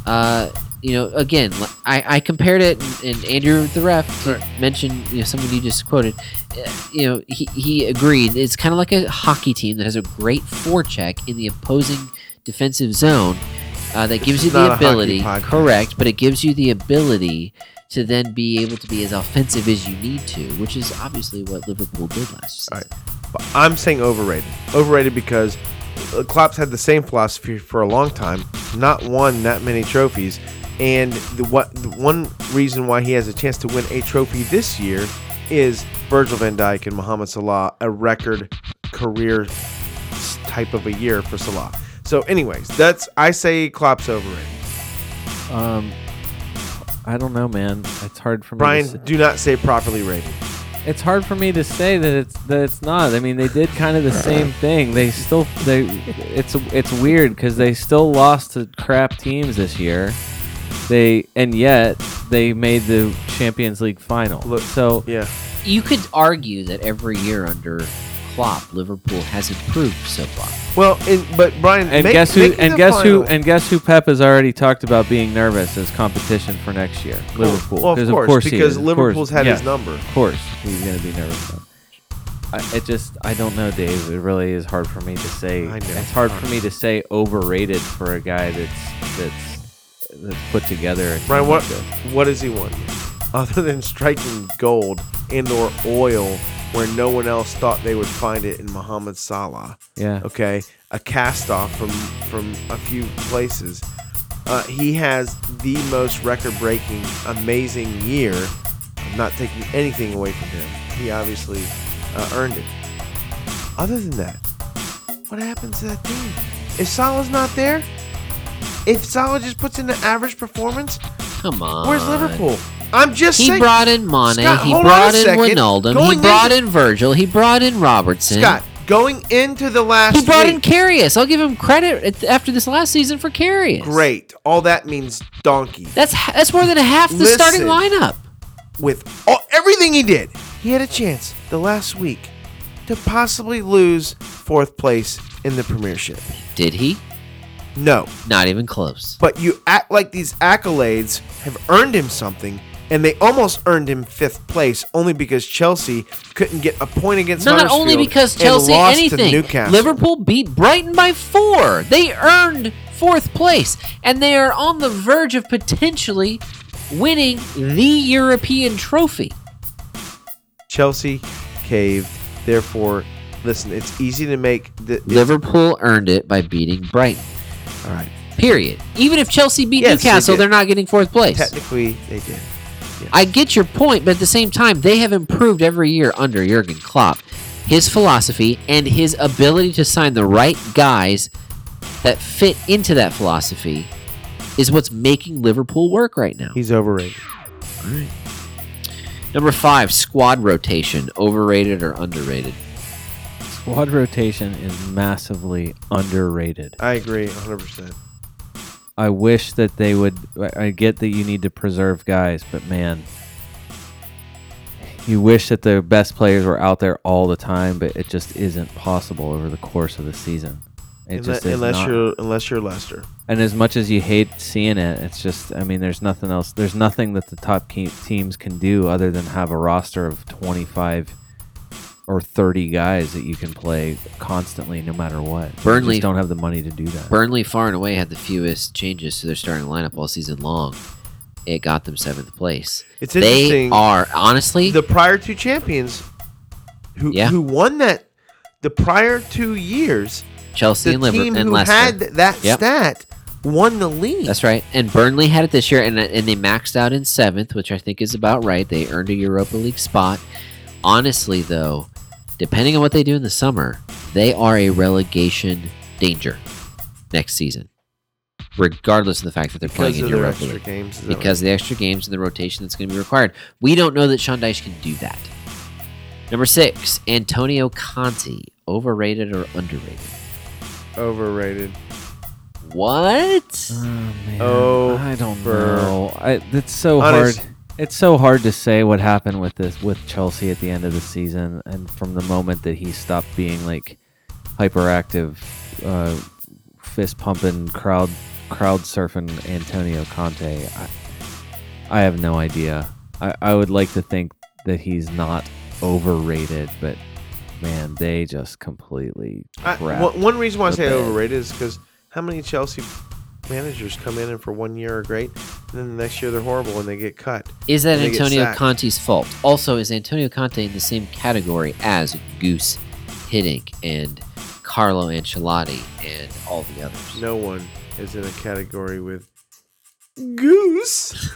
again, I compared it, and Andrew the Ref mentioned somebody you just quoted. He agreed. It's kind of like a hockey team that has a great forecheck in the opposing defensive zone that gives you the ability, correct, but it gives you the ability to then be able to be as offensive as you need to, which is obviously what Liverpool did last season. All right. I'm saying overrated. Overrated because Klopp's had the same philosophy for a long time, not won that many trophies, and the one reason why he has a chance to win a trophy this year is Virgil van Dijk and Mohamed Salah, a record career type of a year for Salah. So anyways, I say Klopp's overrated. I don't know, man. It's hard for me. Brian, do not say properly rated. It's hard for me to say that it's not. I mean, they did kind of the same thing. It's weird because they still lost to crap teams this year. And yet they made the Champions League final. So yeah, you could argue that every year under Klopp, Liverpool has improved so far. Well, but Brian, and guess who Pep has already talked about being nervous as competition for next year? Liverpool. Well, of course, because Liverpool's had his number. Of course, he's going to be nervous. I don't know, Dave. It really is hard for me to say. It's hard for me to say overrated for a guy that's put together. Brian, what does he want other than striking gold and/or oil? Where no one else thought they would find it in Mohamed Salah. Yeah. Okay. A cast-off from a few places. He has the most record-breaking, amazing year. I'm not taking anything away from him. He obviously earned it. Other than that, what happens to that team? If Salah's not there, if Salah just puts in the average performance, come on. Where's Liverpool? I'm just saying. He brought in Mane. Scott, he brought in Wijnaldum. He brought in Virgil. He brought in Robertson. Scott, going into the last week. He brought in Karius. I'll give him credit after this last season for Karius. Great. All that means donkey. That's more than a half the starting lineup. With everything he did, he had a chance the last week to possibly lose fourth place in the Premiership. Did he? No. Not even close. But you act like these accolades have earned him something. And they almost earned him fifth place only because Chelsea couldn't get a point against Huddersfield. Not only because Chelsea lost to Newcastle. Liverpool beat Brighton by 4. They earned fourth place. And they are on the verge of potentially winning the European trophy. Chelsea caved. Therefore, listen, it's easy to make... Liverpool earned it by beating Brighton. All right. Period. Even if Chelsea beat Newcastle, they're not getting fourth place. Technically, they did. Yes. I get your point, but at the same time, they have improved every year under Jurgen Klopp. His philosophy and his ability to sign the right guys that fit into that philosophy is what's making Liverpool work right now. He's overrated. All right. Number 5, squad rotation. Overrated or underrated? Squad rotation is massively underrated. I agree 100%. I wish that they would... I get that you need to preserve guys, but man, you wish that the best players were out there all the time, but it just isn't possible over the course of the season. Unless you're Leicester. And as much as you hate seeing it, it's just, I mean, there's nothing else. There's nothing that the top teams can do other than have a roster of 25 or 30 guys that you can play constantly no matter what. Burnley just don't have the money to do that. Burnley far and away had the fewest changes to their starting lineup all season long. It got them 7th place. It's interesting. They are, honestly... The prior two champions who won that the prior 2 years... Chelsea and Leicester. The team who had that stat won the league. That's right. And Burnley had it this year, and they maxed out in 7th, which I think is about right. They earned a Europa League spot. Honestly, though, depending on what they do in the summer, they are a relegation danger next season, regardless of the fact that they're playing in Europa League. Because of the extra games and the rotation that's going to be required. We don't know that Sean Dyche can do that. Number 6, Antonio Conte. Overrated or underrated? Overrated. What? Oh, man. I don't know. It's so hard. It's so hard to say what happened with Chelsea at the end of the season, and from the moment that he stopped being like hyperactive, fist pumping, crowd surfing Antonio Conte, I have no idea. I would like to think that he's not overrated, but man, they just completely. One reason why I say overrated is because how many Chelsea managers come in and for 1 year are great, and then the next year they're horrible and they get cut? Is that Antonio Conte's fault? Also, is Antonio Conte in the same category as Goose Hiddink and Carlo Ancelotti and all the others? No one is in a category with Goose.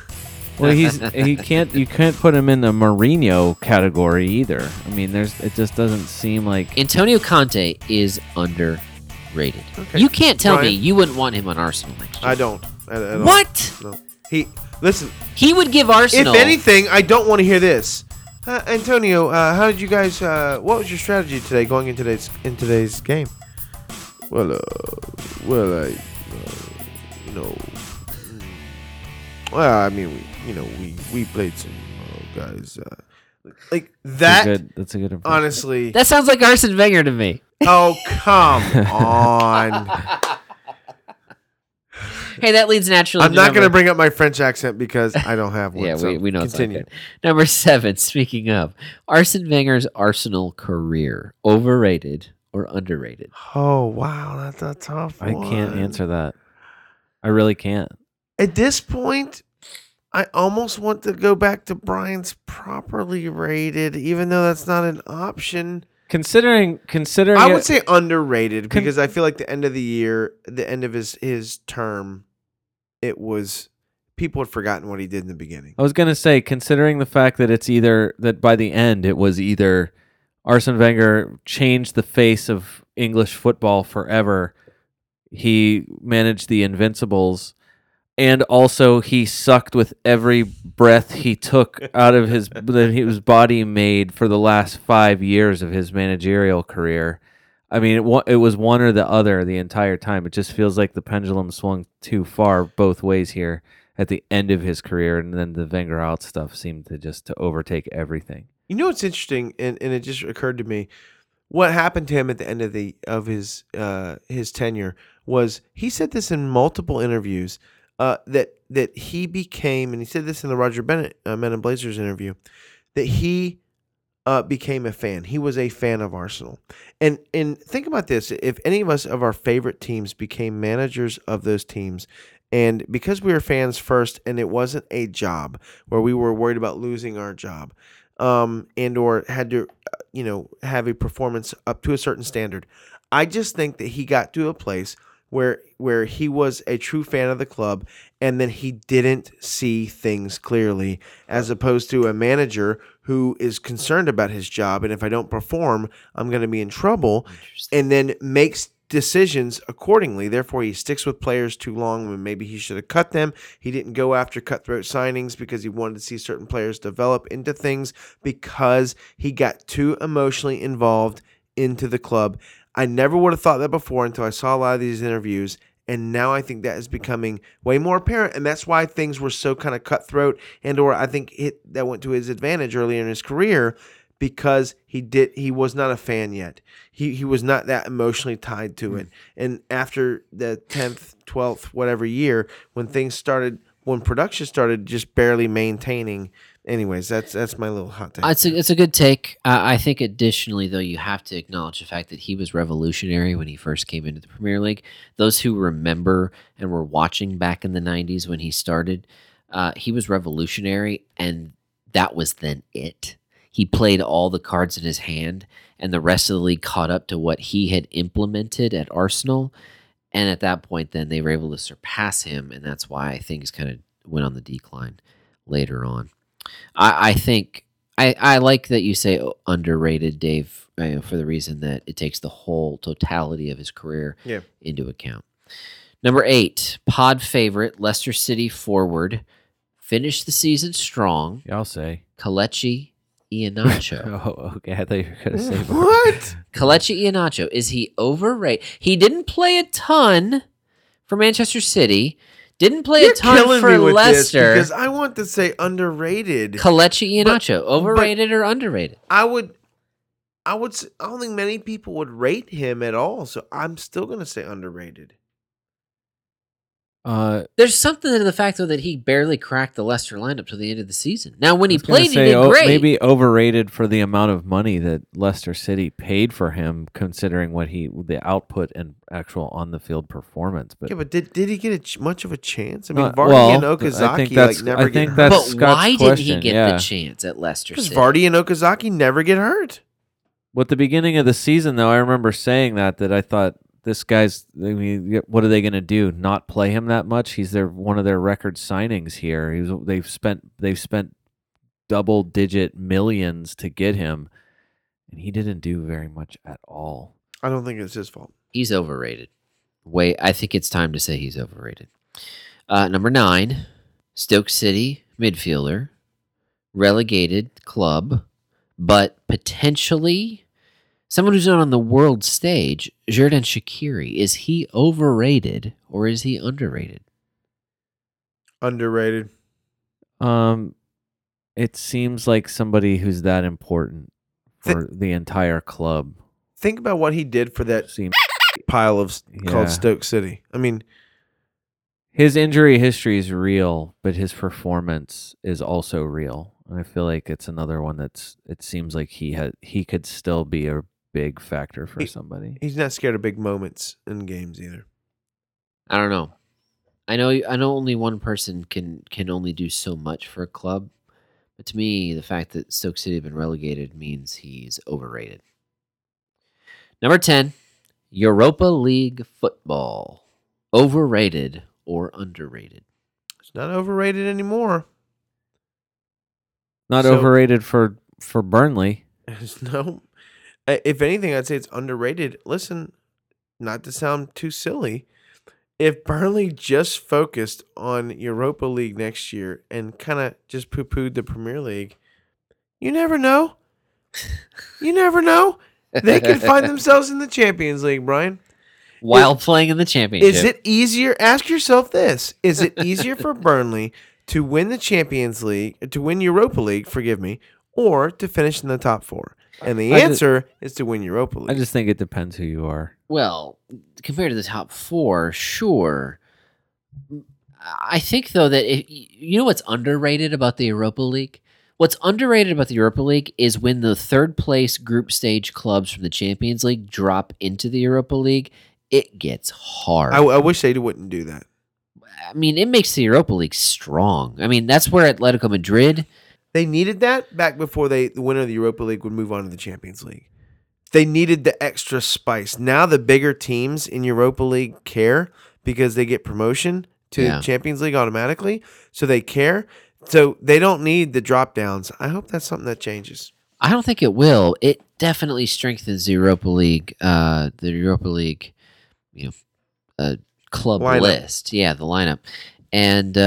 Well, you can't put him in the Mourinho category either. I mean, it just doesn't seem like Antonio Conte is underrated. Okay. You can't tell me you wouldn't want him on Arsenal next year. I don't. I don't. What? No. He would give Arsenal. If anything, I don't want to hear this. Antonio, how did you guys? What was your strategy today going into today's game? We played some guys like that. That's a good impression. Honestly, that sounds like Arsene Wenger to me. Oh, come on. Hey, that leads naturally. I'm not going to bring up my French accent because I don't have one. Yeah, so we know. Continue. It's good. Number 7. Speaking of Arsene Wenger's Arsenal career, overrated or underrated? Oh wow, that's a tough one. I can't answer that. I really can't. At this point, I almost want to go back to Brian's properly rated, even though that's not an option. Considering, I would say underrated because I feel like the end of the year, the end of his term, it was people had forgotten what he did in the beginning. I was gonna say, considering the fact that it's either that by the end it was either Arsene Wenger changed the face of English football forever, he managed the Invincibles. And also, he sucked with every breath he took out of his body made for the last 5 years of his managerial career. I mean, it was one or the other the entire time. It just feels like the pendulum swung too far both ways here at the end of his career, and then the Wenger out stuff seemed to just to overtake everything. You know what's interesting, and it just occurred to me, what happened to him at the end of his tenure was he said this in multiple interviews. That he became, and he said this in the Roger Bennett Men in Blazers interview, that he became a fan. He was a fan of Arsenal. And think about this. If any of us of our favorite teams became managers of those teams, and because we were fans first and it wasn't a job where we were worried about losing our job and or had to have a performance up to a certain standard, I just think that he got to a place where he was a true fan of the club, and then he didn't see things clearly, as opposed to a manager who is concerned about his job, and if I don't perform, I'm going to be in trouble, and then makes decisions accordingly. Therefore, he sticks with players too long when maybe he should have cut them. He didn't go after cutthroat signings because he wanted to see certain players develop into things because he got too emotionally involved into the club. I never would have thought that before until I saw a lot of these interviews, and now I think that is becoming way more apparent, and that's why things were so kind of cutthroat, and or I think that went to his advantage earlier in his career because he was not a fan yet. He was not that emotionally tied to it. And after the 10th, 12th, whatever year, when production started just barely maintaining. Anyways, that's my little hot take. It's a good take. I think additionally, though, you have to acknowledge the fact that he was revolutionary when he first came into the Premier League. Those who remember and were watching back in the 90s when he started, he was revolutionary, and that was then it. He played all the cards in his hand, and the rest of the league caught up to what he had implemented at Arsenal, And at that point, then they were able to surpass him, and that's why things kind of went on the decline later on. I think I like that you say underrated, Dave, for the reason that it takes the whole totality of his career into account. Number 8, pod favorite, Leicester City forward. Finished the season strong. Y'all say. Kelechi Iheanacho. Oh, okay. I thought you were going to say more. What? Kelechi Iheanacho. Is he overrated? He didn't play a ton for Manchester City. Didn't play a ton for Leicester. Because I want to say underrated. Kelechi Iheanacho, overrated or underrated? I don't think many people would rate him at all, so I'm still going to say underrated. There's something to the fact, though, that he barely cracked the Leicester lineup till the end of the season. Now, when he played, he did great. Maybe overrated for the amount of money that Leicester City paid for him, considering what the output and actual on the field performance. But yeah, but did he get much of a chance? I mean, Vardy and Okazaki, I think that's, never I think get that's hurt. But Scott's why didn't he get the chance at Leicester City? Because Vardy and Okazaki never get hurt. Well, at the beginning of the season, though, I remember saying that I thought. This guy's. I mean, what are they going to do? Not play him that much? He's one of their record signings here. They've spent double-digit millions to get him, and he didn't do very much at all. I don't think it's his fault. He's overrated. Wait, I think it's time to say he's overrated. Number 9, Stoke City midfielder, relegated club, but potentially. Someone who's not on the world stage, Xherdan Shaqiri, is he overrated or is he underrated? Underrated. It seems like somebody who's that important for the entire club. Think about what he did for that pile of called Stoke City. I mean, his injury history is real, but his performance is also real, and I feel like it's another one that's. It seems like he could still be a big factor for somebody. He's not scared of big moments in games either. I don't know. I know only one person can only do so much for a club, but to me, the fact that Stoke City have been relegated means he's overrated. Number 10, Europa League football. Overrated or underrated? It's not overrated anymore. Not overrated for Burnley. No. If anything, I'd say it's underrated. Listen, not to sound too silly, if Burnley just focused on Europa League next year and kind of just poo-pooed the Premier League, you never know. You never know. They could find themselves in the Champions League, Brian. While playing in the Championship. Is it easier? Ask yourself this. Is it easier for Burnley to win the Champions League, to win Europa League, forgive me, or to finish in the top 4? And the answer is to win Europa League. I just think it depends who you are. Well, compared to the top 4, sure. I think, though, that you know what's underrated about the Europa League? What's underrated about the Europa League is when the third-place group stage clubs from the Champions League drop into the Europa League, it gets hard. I wish they wouldn't do that. I mean, it makes the Europa League strong. I mean, that's where Atletico Madrid... They needed that back before the winner of the Europa League would move on to the Champions League. They needed the extra spice. Now the bigger teams in Europa League care because they get promotion to the Champions League automatically, so they care. So they don't need the drop-downs. I hope that's something that changes. I don't think it will. It definitely strengthens the Europa League, club lineup. List. Yeah, the lineup. And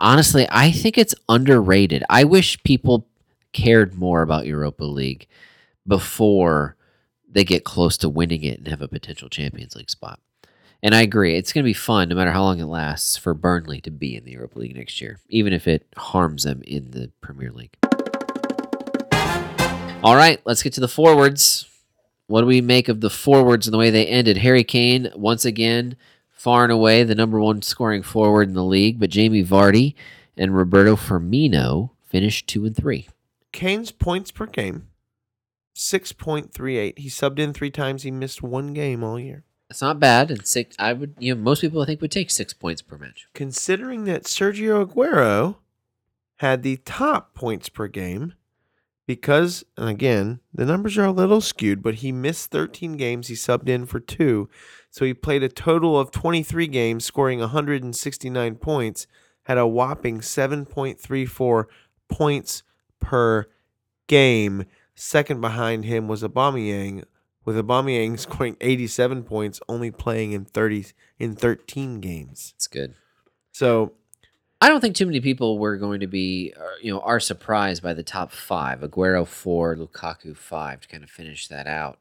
honestly, I think it's underrated. I wish people cared more about Europa League before they get close to winning it and have a potential Champions League spot. And I agree. It's going to be fun, no matter how long it lasts, for Burnley to be in the Europa League next year, even if it harms them in the Premier League. All right, let's get to the forwards. What do we make of the forwards and the way they ended? Harry Kane, once again, far and away the number one scoring forward in the league, but Jamie Vardy and Roberto Firmino finished 2 and 3. Kane's points per game, 6.38. He subbed in 3 times. He missed 1 game all year. That's not bad. And most people I think would take 6 points per match. Considering that Sergio Aguero had the top points per game, because, and again, the numbers are a little skewed, but he missed 13 games. He subbed in for 2. So he played a total of 23 games, scoring 169 points, had a whopping 7.34 points per game. Second behind him was Aubameyang, with Aubameyang scoring 87 points, only playing in 13 games. That's good. So I don't think too many people were going to be, are surprised by the top 5. Aguero 4, Lukaku 5 to kind of finish that out.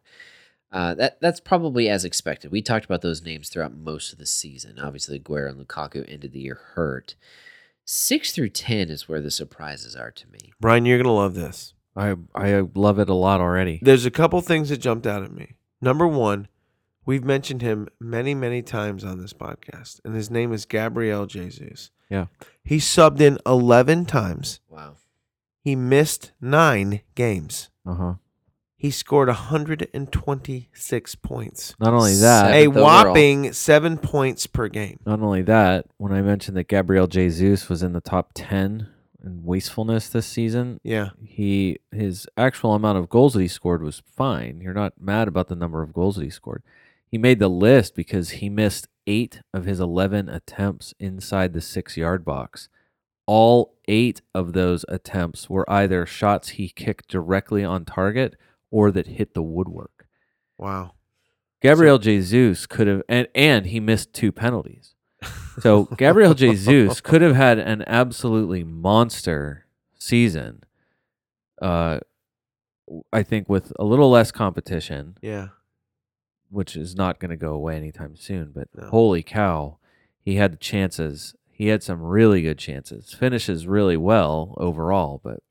That's probably as expected. We talked about those names throughout most of the season. Obviously, Aguero and Lukaku ended the year hurt. 6 through 10 is where the surprises are to me. Brian, you're going to love this. I love it a lot already. There's a couple things that jumped out at me. Number one, we've mentioned him many, many times on this podcast, and his name is Gabriel Jesus. Yeah. He subbed in 11 times. Wow. He missed 9 games. Uh-huh. He scored 126 points. Not only that, a whopping 7 points per game. Not only that, when I mentioned that Gabriel Jesus was in the top 10 in wastefulness this season, yeah, his actual amount of goals that he scored was fine. You're not mad about the number of goals that he scored. He made the list because he missed 8 of his 11 attempts inside the 6-yard box. All 8 of those attempts were either shots he kicked directly on target or that hit the woodwork. Wow. Gabriel Jesus could have, and he missed 2 penalties. So Gabriel Jesus could have had an absolutely monster season, I think, with a little less competition. Yeah. Which is not going to go away anytime soon, but no. Holy cow, he had the chances. He had some really good chances. Finishes really well overall, but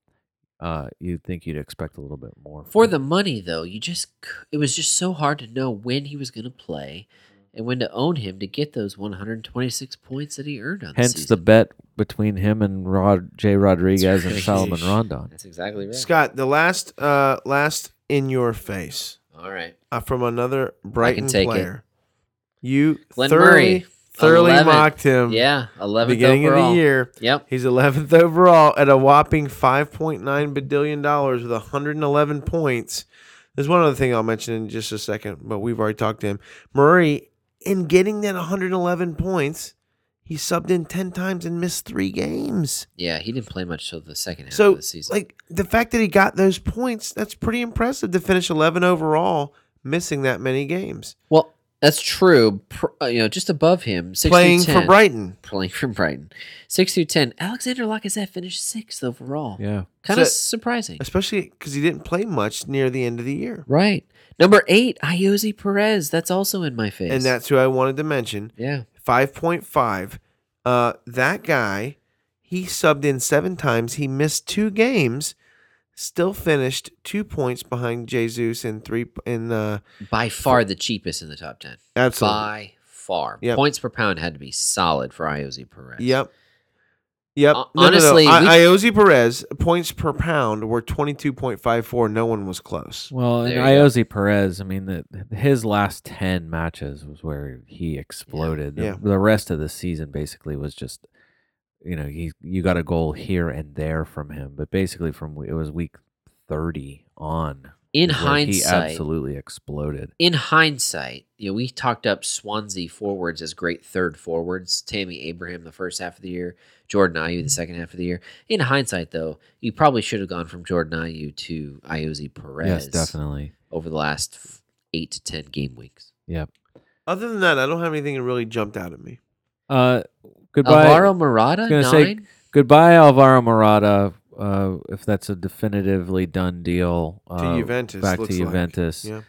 you'd think you'd expect a little bit more. For the money, though, it was just so hard to know when he was going to play and when to own him to get those 126 points that he earned on the season. Hence the bet between him and Jay Rodriguez and Solomon Rondon. That's exactly right. Scott, the last in your face. All right. From another Brighton player. It. You thoroughly 11th. Mocked him. Yeah, 11th beginning overall. Of the year. Yep. He's 11th overall at a whopping $5.9 billion with 111 points. There's one other thing I'll mention in just a second, but we've already talked to him. Murray, in getting that 111 points, he subbed in 10 times and missed 3 games. Yeah, he didn't play much till the second half of the season. The fact that he got those points, that's pretty impressive to finish 11 overall, missing that many games. Well, that's true. Just above him, 6 playing through 10. Playing for Brighton. 6 through 10. Alexander Lacazette finished 6th overall. Yeah. Kind of surprising. Especially because he didn't play much near the end of the year. Right. Number 8, Ayoze Perez. That's also in my face. And that's who I wanted to mention. Yeah. 5.5. That guy, he subbed in 7 times. He missed 2 games. Still finished 2 points behind Jesus and 3 in. By far the cheapest in the top 10. Absolutely. By far. Yep. Points per pound had to be solid for Ayoze Perez. Yep. Honestly, no. Ayoze Perez, points per pound were 22.54. No one was close. Well, and Ayoze Perez, I mean, his last 10 matches was where he exploded. Yeah. The rest of the season basically was just, you got a goal here and there from him. But basically it was week 30 on. In hindsight, he absolutely exploded. In hindsight, we talked up Swansea forwards as great third forwards. Tammy Abraham the first half of the year, Jordan Ayew the second half of the year. In hindsight, though, you probably should have gone from Jordan Ayew to Ayoze Perez. Yes, definitely. Over the last 8 to 10 game weeks. Yep. Other than that, I don't have anything that really jumped out at me. Goodbye, Alvaro Morata. Goodbye, Alvaro Morata. If that's a definitively done deal, to Juventus, back to Juventus. Like.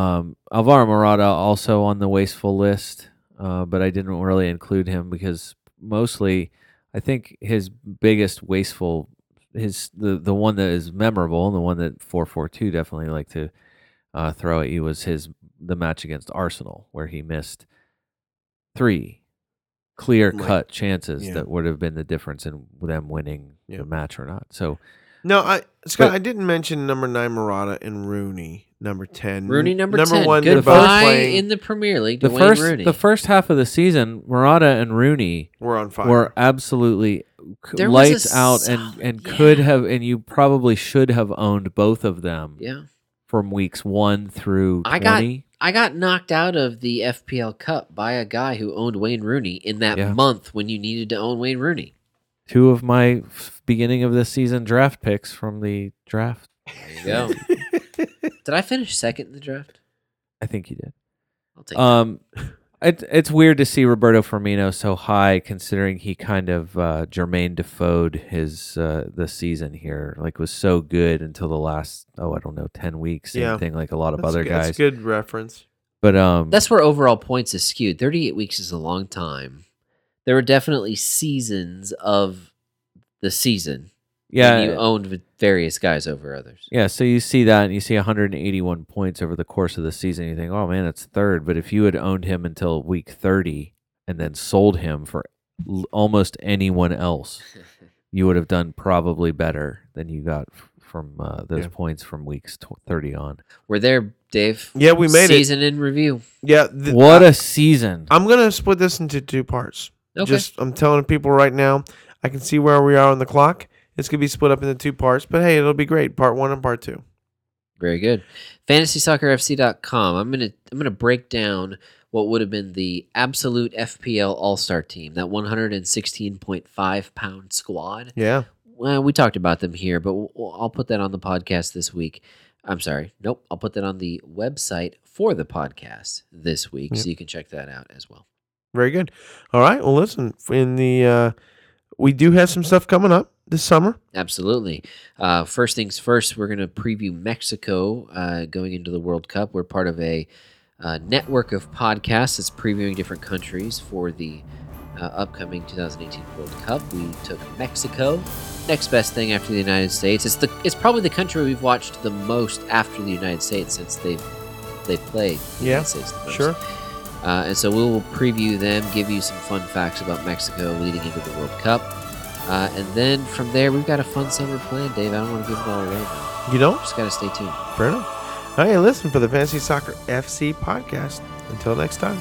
Yeah. Alvaro Morata also on the wasteful list, but I didn't really include him because mostly I think his biggest wasteful, the one that is memorable and the one that 442 definitely like to throw at you was the match against Arsenal where he missed 3 clear-cut chances that would have been the difference in them winning the match or not. So, no, I didn't mention number 9 Morata and Rooney, number 10. Rooney, number 10. One, goodbye in the Premier League. The first half of the season, Morata and Rooney were on fire. Were absolutely lights out and could have, and you probably should have owned both of them. Yeah. From weeks 1 through 20. I got knocked out of the FPL Cup by a guy who owned Wayne Rooney in that month when you needed to own Wayne Rooney. Two of my beginning of this season draft picks from the draft. There you go. Did I finish second in the draft? I think you did. I'll take that. It's weird to see Roberto Firmino so high, considering he kind of Jermaine Defoe'd his the season here. Like, was so good until the last 10 weeks. Same thing like a lot of other guys. That's a good reference. But that's where overall points is skewed. 38 weeks is a long time. There were definitely seasons of the season. Yeah, you owned various guys over others. Yeah, so you see that, and you see 181 points over the course of the season. You think, oh man, it's third. But if you had owned him until week 30 and then sold him for almost anyone else, you would have done probably better than you got from those points from weeks 30 on. We're there, Dave. Yeah, we made season in review. Yeah, what a season! I'm gonna split this into two parts. Okay. I'm telling people right now. I can see where we are on the clock. It's going to be split up into two parts, but hey, it'll be great. Part one and part two. Very good. FantasySoccerFC.com. I'm going to break down what would have been the absolute FPL All-Star team, that 116.5-pound squad. Yeah. Well, we talked about them here, but I'll put that on the podcast this week. I'm sorry. Nope. I'll put that on the website for the podcast this week, so you can check that out as well. Very good. All right. Well, listen, we do have some stuff coming up this summer. Absolutely. First things first, we're going to preview Mexico going into the World Cup. We're part of a network of podcasts that's previewing different countries for the upcoming 2018 World Cup. We took Mexico, next best thing after the United States. It's probably the country we've watched the most after the United States since they've played the United States the most. Sure. And so we will preview them, give you some fun facts about Mexico leading into the World Cup. And then from there, we've got a fun summer plan, Dave. I don't want to give it all away. You don't? Just got to stay tuned. Fair enough. All right, listen for the Fantasy Soccer FC podcast. Until next time.